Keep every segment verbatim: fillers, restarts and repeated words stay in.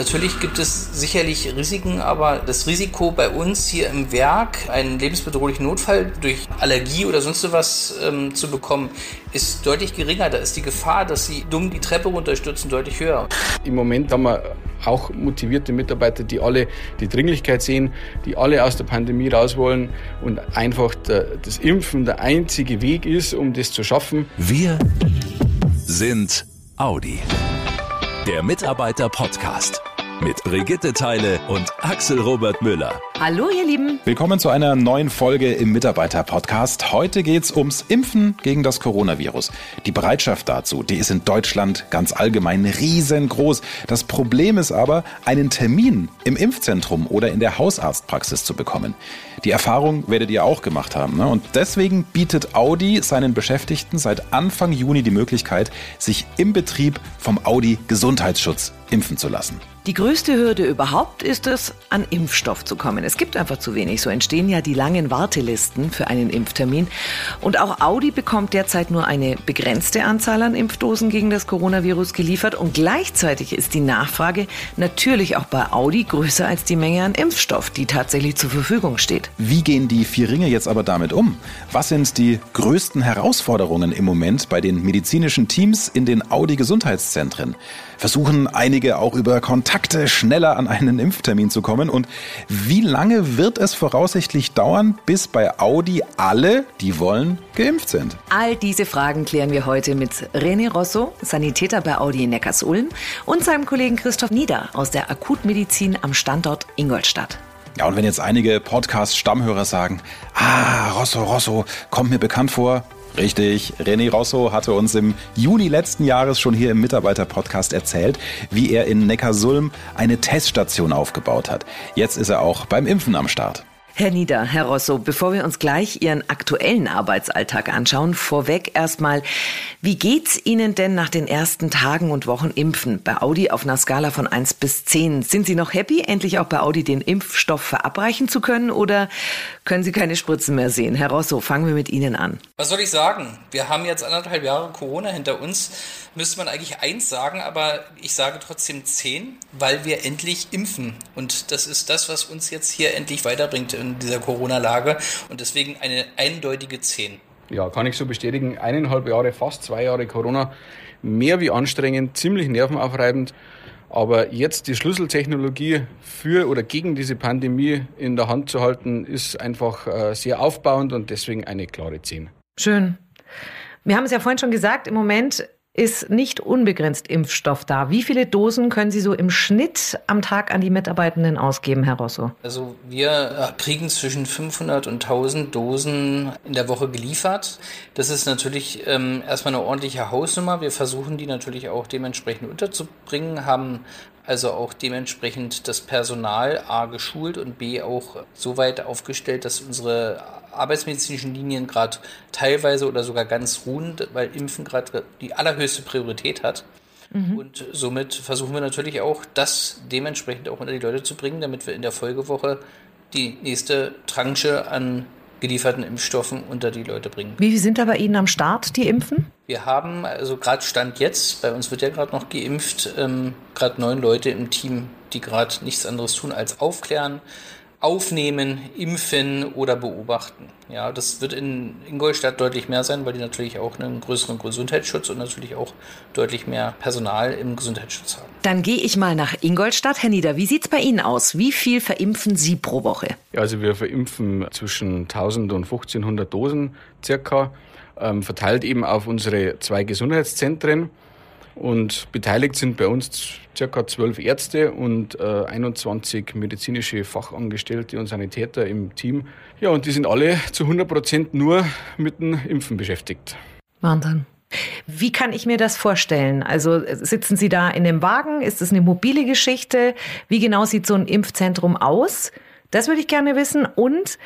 Natürlich gibt es sicherlich Risiken, aber das Risiko bei uns hier im Werk, einen lebensbedrohlichen Notfall durch Allergie oder sonst sowas ähm, zu bekommen, ist deutlich geringer. Da ist die Gefahr, dass sie dumm die Treppe runterstürzen, deutlich höher. Im Moment haben wir auch motivierte Mitarbeiter, die alle die Dringlichkeit sehen, die alle aus der Pandemie raus wollen und einfach der, das Impfen der einzige Weg ist, um das zu schaffen. Wir sind Audi. Der Mitarbeiter-Podcast mit Brigitte Teile und Axel Robert Müller. Hallo ihr Lieben. Willkommen zu einer neuen Folge im Mitarbeiter-Podcast. Heute geht's ums Impfen gegen das Coronavirus. Die Bereitschaft dazu, die ist in Deutschland ganz allgemein riesengroß. Das Problem ist aber, einen Termin im Impfzentrum oder in der Hausarztpraxis zu bekommen. Die Erfahrung werdet ihr auch gemacht haben, ne? Und deswegen bietet Audi seinen Beschäftigten seit Anfang Juni die Möglichkeit, sich im Betrieb vom Audi Gesundheitsschutz impfen zu lassen. Die größte Hürde überhaupt ist es, an Impfstoff zu kommen. Es gibt einfach zu wenig. So entstehen ja die langen Wartelisten für einen Impftermin. Und auch Audi bekommt derzeit nur eine begrenzte Anzahl an Impfdosen gegen das Coronavirus geliefert. Und gleichzeitig ist die Nachfrage natürlich auch bei Audi größer als die Menge an Impfstoff, die tatsächlich zur Verfügung steht. Wie gehen die vier Ringe jetzt aber damit um? Was sind die größten Herausforderungen im Moment bei den medizinischen Teams in den Audi-Gesundheitszentren? Versuchen einige auch über Kontakte schneller an einen Impftermin zu kommen? Und wie lange wird es voraussichtlich dauern, bis bei Audi alle, die wollen, geimpft sind? All diese Fragen klären wir heute mit René Rosso, Sanitäter bei Audi in Neckarsulm, und seinem Kollegen Christoph Nieder aus der Akutmedizin am Standort Ingolstadt. Ja, und wenn jetzt einige Podcast-Stammhörer sagen, ah, Rosso, Rosso, kommt mir bekannt vor. Richtig, René Rosso hatte uns im Juni letzten Jahres schon hier im Mitarbeiter-Podcast erzählt, wie er in Neckarsulm eine Teststation aufgebaut hat. Jetzt ist er auch beim Impfen am Start. Herr Nieder, Herr Rosso, bevor wir uns gleich Ihren aktuellen Arbeitsalltag anschauen, vorweg erstmal, wie geht's Ihnen denn nach den ersten Tagen und Wochen Impfen bei Audi auf einer Skala von eins bis zehn? Sind Sie noch happy, endlich auch bei Audi den Impfstoff verabreichen zu können, oder können Sie keine Spritzen mehr sehen? Herr Rosso, fangen wir mit Ihnen an. Was soll ich sagen? Wir haben jetzt anderthalb Jahre Corona hinter uns. Müsste man eigentlich eins sagen, aber ich sage trotzdem zehn, weil wir endlich impfen. Und das ist das, was uns jetzt hier endlich weiterbringt in dieser Corona-Lage, und deswegen eine eindeutige zehn. Ja, kann ich so bestätigen. Eineinhalb Jahre, fast zwei Jahre Corona, mehr wie anstrengend, ziemlich nervenaufreibend. Aber jetzt die Schlüsseltechnologie für oder gegen diese Pandemie in der Hand zu halten, ist einfach sehr aufbauend und deswegen eine klare zehn. Schön. Wir haben es ja vorhin schon gesagt, im Moment ist nicht unbegrenzt Impfstoff da. Wie viele Dosen können Sie so im Schnitt am Tag an die Mitarbeitenden ausgeben, Herr Rosso? Also wir kriegen zwischen fünfhundert und tausend Dosen in der Woche geliefert. Das ist natürlich ähm, erstmal eine ordentliche Hausnummer. Wir versuchen die natürlich auch dementsprechend unterzubringen, haben also auch dementsprechend das Personal A geschult und B auch so weit aufgestellt, dass unsere arbeitsmedizinischen Linien gerade teilweise oder sogar ganz ruhen, weil Impfen gerade die allerhöchste Priorität hat. Mhm. Und somit versuchen wir natürlich auch, das dementsprechend auch unter die Leute zu bringen, damit wir in der Folgewoche die nächste Tranche an gelieferten Impfstoffen unter die Leute bringen. Wie sind da bei Ihnen am Start, die Impfen? Wir haben, also gerade Stand jetzt, bei uns wird ja gerade noch geimpft, ähm, gerade neun Leute im Team, die gerade nichts anderes tun als aufklären, aufnehmen, impfen oder beobachten. Ja, das wird in Ingolstadt deutlich mehr sein, weil die natürlich auch einen größeren Gesundheitsschutz und natürlich auch deutlich mehr Personal im Gesundheitsschutz haben. Dann gehe ich mal nach Ingolstadt. Herr Nieder, wie sieht es bei Ihnen aus? Wie viel verimpfen Sie pro Woche? Ja, also wir verimpfen zwischen tausend und fünfzehnhundert Dosen circa, ähm, verteilt eben auf unsere zwei Gesundheitszentren. Und beteiligt sind bei uns ca. zwölf Ärzte und äh, einundzwanzig medizinische Fachangestellte und Sanitäter im Team. Ja, und die sind alle zu hundert Prozent nur mit dem Impfen beschäftigt. Wahnsinn. Wie kann ich mir das vorstellen? Also sitzen Sie da in einem Wagen? Ist das eine mobile Geschichte? Wie genau sieht so ein Impfzentrum aus? Das würde ich gerne wissen. Und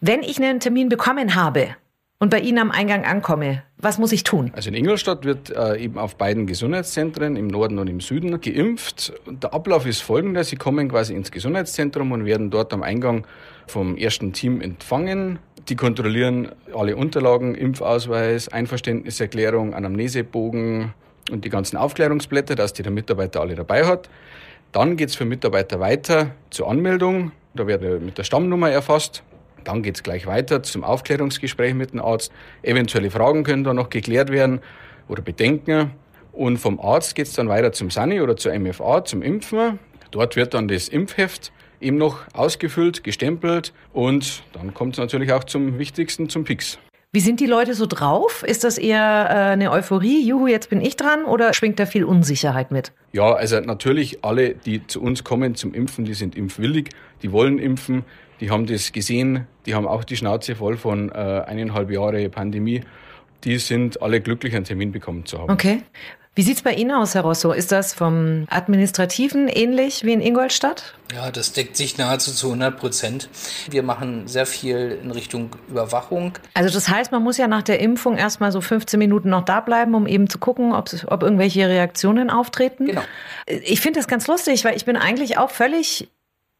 wenn ich einen Termin bekommen habe und bei Ihnen am Eingang ankomme, was muss ich tun? Also in Ingolstadt wird äh, eben auf beiden Gesundheitszentren, im Norden und im Süden, geimpft. Und der Ablauf ist folgender. Sie kommen quasi ins Gesundheitszentrum und werden dort am Eingang vom ersten Team empfangen. Die kontrollieren alle Unterlagen, Impfausweis, Einverständniserklärung, Anamnesebogen und die ganzen Aufklärungsblätter, dass die der Mitarbeiter alle dabei hat. Dann geht es für Mitarbeiter weiter zur Anmeldung. Da wird er mit der Stammnummer erfasst. Dann geht es gleich weiter zum Aufklärungsgespräch mit dem Arzt. Eventuelle Fragen können da noch geklärt werden oder Bedenken. Und vom Arzt geht es dann weiter zum Sani oder zur M F A, zum Impfen. Dort wird dann das Impfheft eben noch ausgefüllt, gestempelt und dann kommt es natürlich auch zum Wichtigsten, zum P I X. Wie sind die Leute so drauf? Ist das eher äh, eine Euphorie, juhu, jetzt bin ich dran, oder schwingt da viel Unsicherheit mit? Ja, also natürlich alle, die zu uns kommen zum Impfen, die sind impfwillig, die wollen impfen, die haben das gesehen, die haben auch die Schnauze voll von äh, eineinhalb Jahre Pandemie. Die sind alle glücklich, einen Termin bekommen zu haben. Okay. Wie sieht es bei Ihnen aus, Herr Rosso? Ist das vom Administrativen ähnlich wie in Ingolstadt? Ja, das deckt sich nahezu zu hundert Prozent. Wir machen sehr viel in Richtung Überwachung. Also das heißt, man muss ja nach der Impfung erstmal so fünfzehn Minuten noch da bleiben, um eben zu gucken, ob, ob irgendwelche Reaktionen auftreten. Genau. Ich finde das ganz lustig, weil ich bin eigentlich auch völlig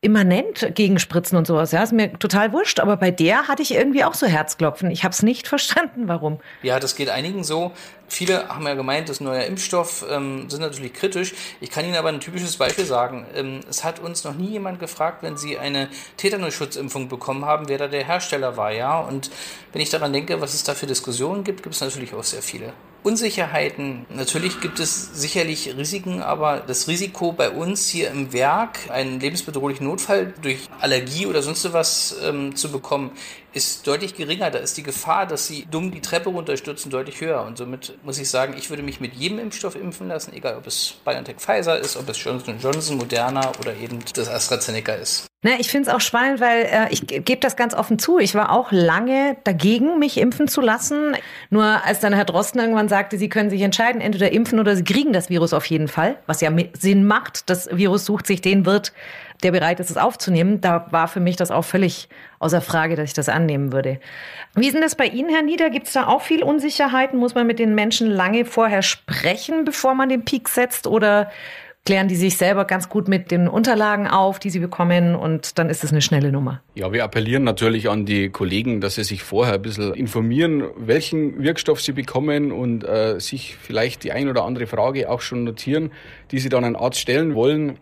immanent gegen Spritzen und sowas. Ja, ist mir total wurscht, aber bei der hatte ich irgendwie auch so Herzklopfen. Ich habe es nicht verstanden, warum. Ja, das geht einigen so. Viele haben ja gemeint, das ist ein neuer Impfstoff, ähm, sind natürlich kritisch. Ich kann Ihnen aber ein typisches Beispiel sagen. Ähm, es hat uns noch nie jemand gefragt, wenn Sie eine Tetanusschutzimpfung bekommen haben, wer da der Hersteller war. Ja? Und wenn ich daran denke, was es da für Diskussionen gibt, gibt es natürlich auch sehr viele Unsicherheiten. Natürlich gibt es sicherlich Risiken, aber das Risiko bei uns hier im Werk, einen lebensbedrohlichen Notfall durch Allergie oder sonst was ähm, zu bekommen, ist deutlich geringer. Da ist die Gefahr, dass Sie dumm die Treppe runterstürzen, deutlich höher. Und somit muss ich sagen, ich würde mich mit jedem Impfstoff impfen lassen, egal ob es BioNTech Pfizer ist, ob es Johnson und Johnson, Moderna oder eben das AstraZeneca ist. Na, ich finde es auch spannend, weil äh, ich gebe das ganz offen zu. Ich war auch lange dagegen, mich impfen zu lassen. Nur als dann Herr Drosten irgendwann sagte, Sie können sich entscheiden, entweder impfen oder Sie kriegen das Virus auf jeden Fall, was ja Sinn macht. Das Virus sucht sich den Wirt, der bereit ist, es aufzunehmen. Da war für mich das auch völlig außer Frage, dass ich das annehmen würde. Wie ist denn das bei Ihnen, Herr Nieder? Gibt es da auch viel Unsicherheiten? Muss man mit den Menschen lange vorher sprechen, bevor man den Peak setzt? Oder klären die sich selber ganz gut mit den Unterlagen auf, die sie bekommen, und dann ist es eine schnelle Nummer? Ja, wir appellieren natürlich an die Kollegen, dass sie sich vorher ein bisschen informieren, welchen Wirkstoff sie bekommen und äh, sich vielleicht die ein oder andere Frage auch schon notieren, die sie dann an den Arzt stellen wollen.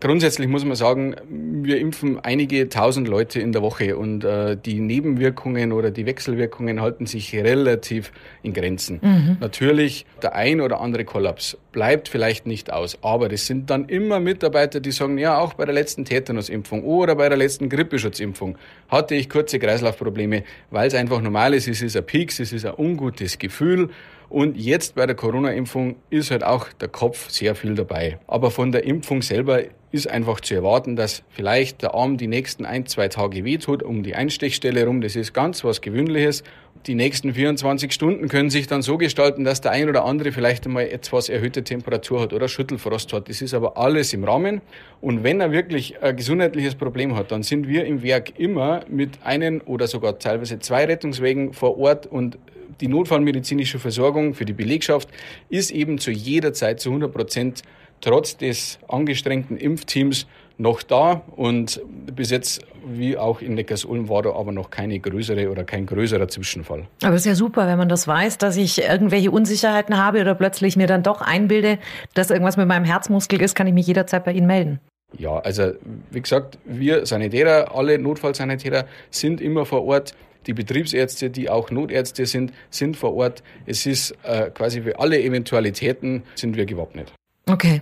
Grundsätzlich muss man sagen, wir impfen einige tausend Leute in der Woche und äh, die Nebenwirkungen oder die Wechselwirkungen halten sich relativ in Grenzen. Mhm. Natürlich, der ein oder andere Kollaps bleibt vielleicht nicht aus, aber das sind dann immer Mitarbeiter, die sagen, ja, auch bei der letzten Tetanusimpfung oder bei der letzten Grippeschutzimpfung hatte ich kurze Kreislaufprobleme, weil es einfach normal ist, es ist ein Pieks, es ist ein ungutes Gefühl. Und jetzt bei der Corona-Impfung ist halt auch der Kopf sehr viel dabei. Aber von der Impfung selber ist einfach zu erwarten, dass vielleicht der Arm die nächsten ein, zwei Tage wehtut, um die Einstechstelle herum. Das ist ganz was Gewöhnliches. Die nächsten vierundzwanzig Stunden können sich dann so gestalten, dass der ein oder andere vielleicht einmal etwas erhöhte Temperatur hat oder Schüttelfrost hat. Das ist aber alles im Rahmen. Und wenn er wirklich ein gesundheitliches Problem hat, dann sind wir im Werk immer mit einem oder sogar teilweise zwei Rettungswegen vor Ort, und die notfallmedizinische Versorgung für die Belegschaft ist eben zu jeder Zeit zu hundert Prozent trotz des angestrengten Impfteams noch da. Und bis jetzt, wie auch in Neckarsulm, war da aber noch keine größere oder kein größerer Zwischenfall. Aber ist ja super, wenn man das weiß, dass ich irgendwelche Unsicherheiten habe oder plötzlich mir dann doch einbilde, dass irgendwas mit meinem Herzmuskel ist, kann ich mich jederzeit bei Ihnen melden. Ja, also wie gesagt, wir Sanitäter, alle Notfallsanitäter sind immer vor Ort. Die Betriebsärzte, die auch Notärzte sind, sind vor Ort. Es ist äh, quasi für alle Eventualitäten sind wir gewappnet. Okay.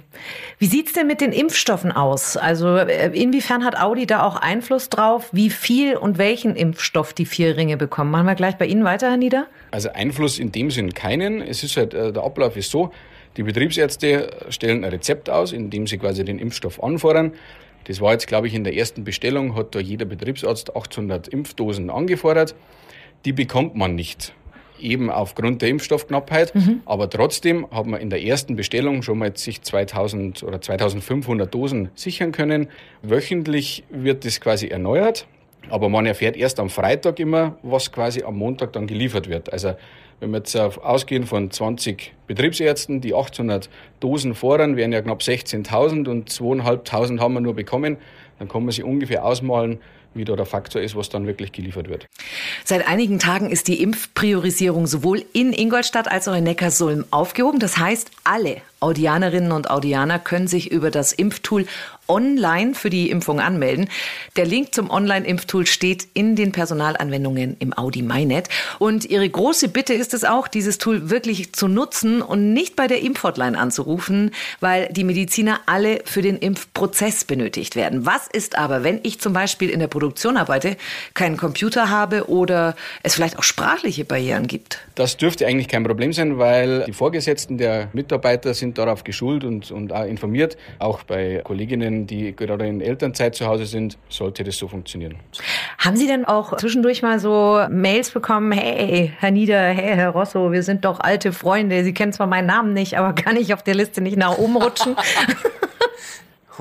Wie sieht's denn mit den Impfstoffen aus? Also inwiefern hat Audi da auch Einfluss drauf, wie viel und welchen Impfstoff die vier Ringe bekommen? Machen wir gleich bei Ihnen weiter, Herr Nieder? Also Einfluss in dem Sinn keinen. Es ist halt, der Ablauf ist so, die Betriebsärzte stellen ein Rezept aus, in dem sie quasi den Impfstoff anfordern. Das war jetzt, glaube ich, in der ersten Bestellung hat da jeder Betriebsarzt achthundert Impfdosen angefordert. Die bekommt man nicht, eben aufgrund der Impfstoffknappheit. Mhm. Aber trotzdem hat man in der ersten Bestellung schon mal sich zweitausend oder zweitausendfünfhundert Dosen sichern können. Wöchentlich wird das quasi erneuert. Aber man erfährt erst am Freitag immer, was quasi am Montag dann geliefert wird. Also wenn wir jetzt ausgehen von zwanzig Betriebsärzten, die achthundert Dosen fordern, wären ja knapp sechzehntausend, und zweitausendfünfhundert haben wir nur bekommen. Dann kann man sich ungefähr ausmalen, wie da der Faktor ist, was dann wirklich geliefert wird. Seit einigen Tagen ist die Impfpriorisierung sowohl in Ingolstadt als auch in Neckarsulm aufgehoben. Das heißt, alle Audianerinnen und Audianer können sich über das Impftool online für die Impfung anmelden. Der Link zum Online-Impftool steht in den Personalanwendungen im Audi MyNet. Und Ihre große Bitte ist es auch, dieses Tool wirklich zu nutzen und nicht bei der Impfhotline anzurufen, weil die Mediziner alle für den Impfprozess benötigt werden. Was ist aber, wenn ich zum Beispiel in der Produktion arbeite, keinen Computer habe oder es vielleicht auch sprachliche Barrieren gibt? Das dürfte eigentlich kein Problem sein, weil die Vorgesetzten der Mitarbeiter sind darauf geschult und, und auch informiert. Auch bei Kolleginnen, die gerade in Elternzeit zu Hause sind, sollte das so funktionieren. Haben Sie denn auch zwischendurch mal so Mails bekommen, hey, Herr Nieder, hey, Herr Rosso, wir sind doch alte Freunde, Sie kennen zwar meinen Namen nicht, aber kann ich auf der Liste nicht nach oben rutschen?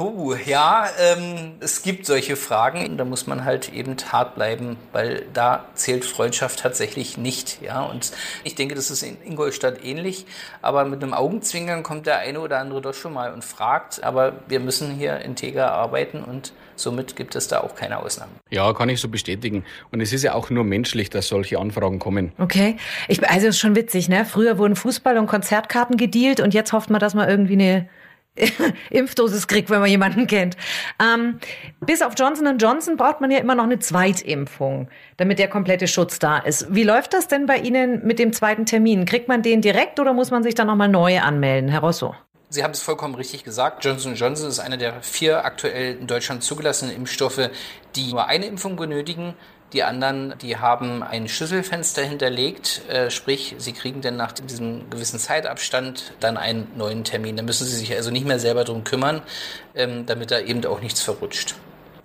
Oh, ja, ähm, es gibt solche Fragen, da muss man halt eben hart bleiben, weil da zählt Freundschaft tatsächlich nicht. Ja? Und ich denke, das ist in Ingolstadt ähnlich, aber mit einem Augenzwinkern kommt der eine oder andere doch schon mal und fragt, aber wir müssen hier integer arbeiten und somit gibt es da auch keine Ausnahmen. Ja, kann ich so bestätigen. Und es ist ja auch nur menschlich, dass solche Anfragen kommen. Okay, ich, also ist schon witzig, ne? Früher wurden Fußball- und Konzertkarten gedealt und jetzt hofft man, dass man irgendwie eine Impfdosis kriegt, wenn man jemanden kennt. Ähm, bis auf Johnson and Johnson braucht man ja immer noch eine Zweitimpfung, damit der komplette Schutz da ist. Wie läuft das denn bei Ihnen mit dem zweiten Termin? Kriegt man den direkt oder muss man sich dann nochmal neu anmelden, Herr Rosso? Sie haben es vollkommen richtig gesagt. Johnson and Johnson ist einer der vier aktuell in Deutschland zugelassenen Impfstoffe, die nur eine Impfung benötigen. Die anderen, die haben ein Schlüsselfenster hinterlegt, äh, sprich, sie kriegen dann nach diesem gewissen Zeitabstand dann einen neuen Termin. Da müssen sie sich also nicht mehr selber drum kümmern, ähm, damit da eben auch nichts verrutscht.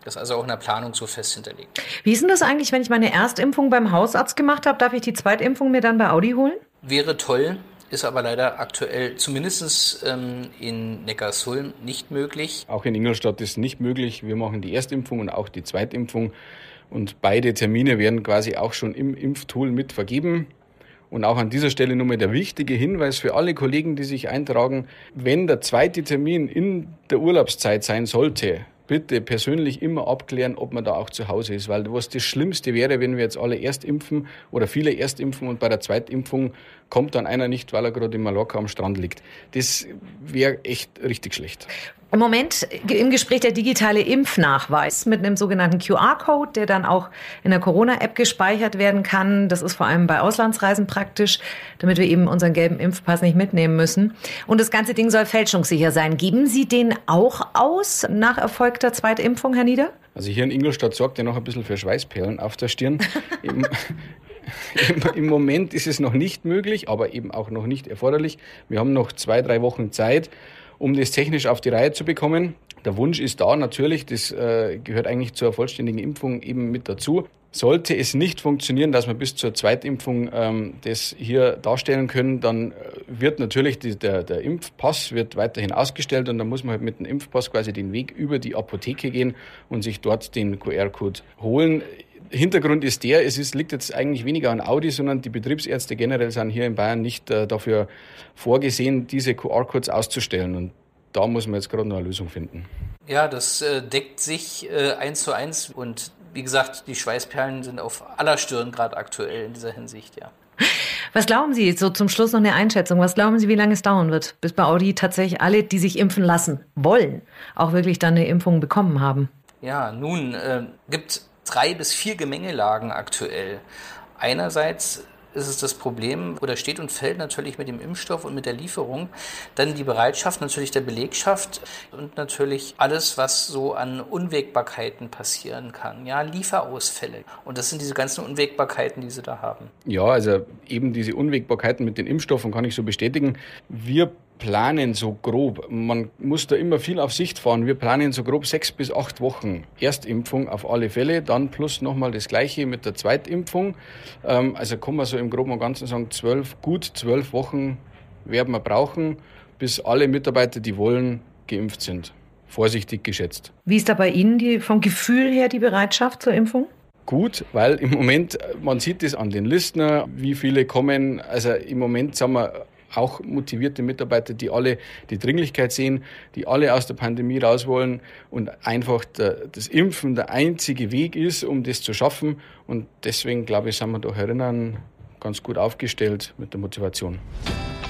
Das ist also auch in der Planung so fest hinterlegt. Wie ist denn das eigentlich, wenn ich meine Erstimpfung beim Hausarzt gemacht habe? Darf ich die Zweitimpfung mir dann bei Audi holen? Wäre toll, ist aber leider aktuell zumindest ähm, in Neckarsulm nicht möglich. Auch in Ingolstadt ist nicht möglich. Wir machen die Erstimpfung und auch die Zweitimpfung. Und beide Termine werden quasi auch schon im Impftool mit vergeben. Und auch an dieser Stelle nochmal der wichtige Hinweis für alle Kollegen, die sich eintragen: Wenn der zweite Termin in der Urlaubszeit sein sollte, bitte persönlich immer abklären, ob man da auch zu Hause ist. Weil was das Schlimmste wäre, wenn wir jetzt alle erst impfen oder viele erst impfen und bei der Zweitimpfung kommt dann einer nicht, weil er gerade in Mallorca am Strand liegt. Das wäre echt richtig schlecht. Im Moment im Gespräch der digitale Impfnachweis mit einem sogenannten Q R-Code, der dann auch in der Corona-App gespeichert werden kann. Das ist vor allem bei Auslandsreisen praktisch, damit wir eben unseren gelben Impfpass nicht mitnehmen müssen. Und das ganze Ding soll fälschungssicher sein. Geben Sie den auch aus nach erfolgter Zweitimpfung, Herr Nieder? Also hier in Ingolstadt sorgt ja noch ein bisschen für Schweißperlen auf der Stirn. Im, Im Moment ist es noch nicht möglich, aber eben auch noch nicht erforderlich. Wir haben noch zwei, drei Wochen Zeit, um das technisch auf die Reihe zu bekommen. Der Wunsch ist da natürlich, das äh, gehört eigentlich zur vollständigen Impfung eben mit dazu. Sollte es nicht funktionieren, dass wir bis zur Zweitimpfung ähm, das hier darstellen können, dann wird natürlich die, der, der Impfpass wird weiterhin ausgestellt und dann muss man halt mit dem Impfpass quasi den Weg über die Apotheke gehen und sich dort den Q R-Code holen. Hintergrund ist der, es ist, liegt jetzt eigentlich weniger an Audi, sondern die Betriebsärzte generell sind hier in Bayern nicht äh, dafür vorgesehen, diese Q R-Codes auszustellen. Und da muss man jetzt gerade noch eine Lösung finden. Ja, das äh, deckt sich äh, eins zu eins. Und wie gesagt, die Schweißperlen sind auf aller Stirn gerade aktuell in dieser Hinsicht, ja. Was glauben Sie, so zum Schluss noch eine Einschätzung, was glauben Sie, wie lange es dauern wird, bis bei Audi tatsächlich alle, die sich impfen lassen wollen, auch wirklich dann eine Impfung bekommen haben? Ja, nun, äh, gibt drei bis vier Gemengelagen aktuell. Einerseits ist es das Problem, oder steht und fällt natürlich mit dem Impfstoff und mit der Lieferung, dann die Bereitschaft natürlich der Belegschaft und natürlich alles, was so an Unwägbarkeiten passieren kann. Ja, Lieferausfälle. Und das sind diese ganzen Unwägbarkeiten, die Sie da haben. Ja, also eben diese Unwägbarkeiten mit den Impfstoffen kann ich so bestätigen. Wir planen so grob, man muss da immer viel auf Sicht fahren, wir planen so grob sechs bis acht Wochen Erstimpfung auf alle Fälle, dann plus nochmal das Gleiche mit der Zweitimpfung. Also kann man so im Groben und Ganzen sagen, zwölf, gut zwölf Wochen werden wir brauchen, bis alle Mitarbeiter, die wollen, geimpft sind. Vorsichtig geschätzt. Wie ist da bei Ihnen die, vom Gefühl her die Bereitschaft zur Impfung? Gut, weil im Moment, man sieht es an den Listen, wie viele kommen, also im Moment sind wir auch motivierte Mitarbeiter, die alle die Dringlichkeit sehen, die alle aus der Pandemie raus wollen und einfach der, das Impfen der einzige Weg ist, um das zu schaffen. Und deswegen, glaube ich, sind wir da herinnen ganz gut aufgestellt mit der Motivation.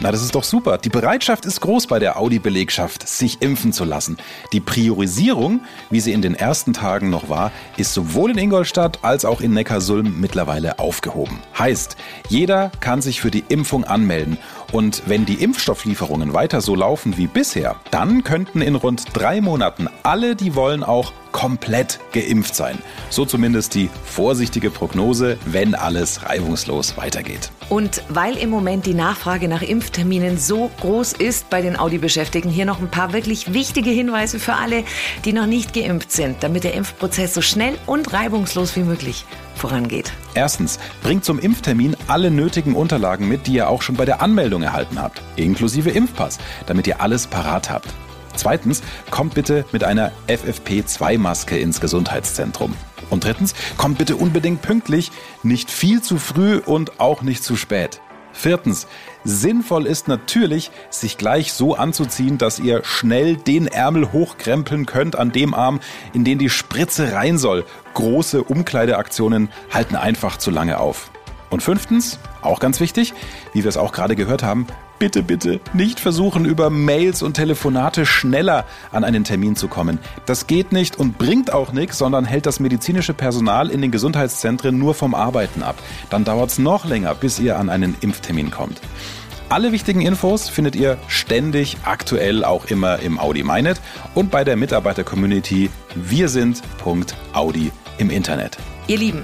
Na, das ist doch super. Die Bereitschaft ist groß bei der Audi-Belegschaft, sich impfen zu lassen. Die Priorisierung, wie sie in den ersten Tagen noch war, ist sowohl in Ingolstadt als auch in Neckarsulm mittlerweile aufgehoben. Heißt, jeder kann sich für die Impfung anmelden. Und wenn die Impfstofflieferungen weiter so laufen wie bisher, dann könnten in rund drei Monaten alle, die wollen, auch komplett geimpft sein. So zumindest die vorsichtige Prognose, wenn alles reibungslos weitergeht. Und weil im Moment die Nachfrage nach Impfterminen so groß ist bei den Audi-Beschäftigten, hier noch ein paar wirklich wichtige Hinweise für alle, die noch nicht geimpft sind, damit der Impfprozess so schnell und reibungslos wie möglich vorangeht. Erstens, bringt zum Impftermin alle nötigen Unterlagen mit, die ihr auch schon bei der Anmeldung erhalten habt, inklusive Impfpass, damit ihr alles parat habt. Zweitens, kommt bitte mit einer F F P zwei Maske ins Gesundheitszentrum. Und drittens, kommt bitte unbedingt pünktlich, nicht viel zu früh und auch nicht zu spät. Viertens, sinnvoll ist natürlich, sich gleich so anzuziehen, dass ihr schnell den Ärmel hochkrempeln könnt an dem Arm, in den die Spritze rein soll. Große Umkleideaktionen halten einfach zu lange auf. Und fünftens, auch ganz wichtig, wie wir es auch gerade gehört haben, bitte, bitte nicht versuchen, über Mails und Telefonate schneller an einen Termin zu kommen. Das geht nicht und bringt auch nichts, sondern hält das medizinische Personal in den Gesundheitszentren nur vom Arbeiten ab. Dann dauert es noch länger, bis ihr an einen Impftermin kommt. Alle wichtigen Infos findet ihr ständig, aktuell auch immer im Audi MyNet und bei der Mitarbeiter-Community wir sind Punkt Audi im Internet. Ihr Lieben,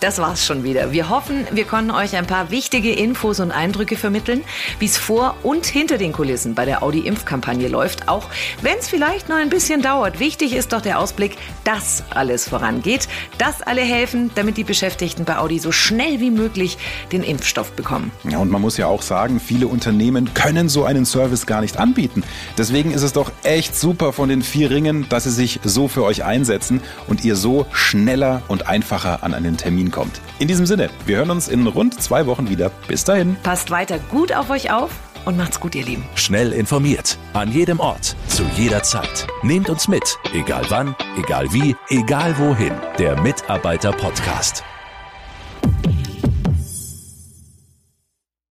das war's schon wieder. Wir hoffen, wir konnten euch ein paar wichtige Infos und Eindrücke vermitteln, wie es vor und hinter den Kulissen bei der Audi-Impfkampagne läuft, auch wenn es vielleicht noch ein bisschen dauert. Wichtig ist doch der Ausblick, dass alles vorangeht, dass alle helfen, damit die Beschäftigten bei Audi so schnell wie möglich den Impfstoff bekommen. Ja, und man muss ja auch sagen, viele Unternehmen können so einen Service gar nicht anbieten. Deswegen ist es doch echt super von den vier Ringen, dass sie sich so für euch einsetzen und ihr so schneller und einfacher an einen Termin kommt. In diesem Sinne, wir hören uns in rund zwei Wochen wieder. Bis dahin. Passt weiter gut auf euch auf und macht's gut, ihr Lieben. Schnell informiert. An jedem Ort. Zu jeder Zeit. Nehmt uns mit. Egal wann, egal wie, egal wohin. Der Mitarbeiter-Podcast.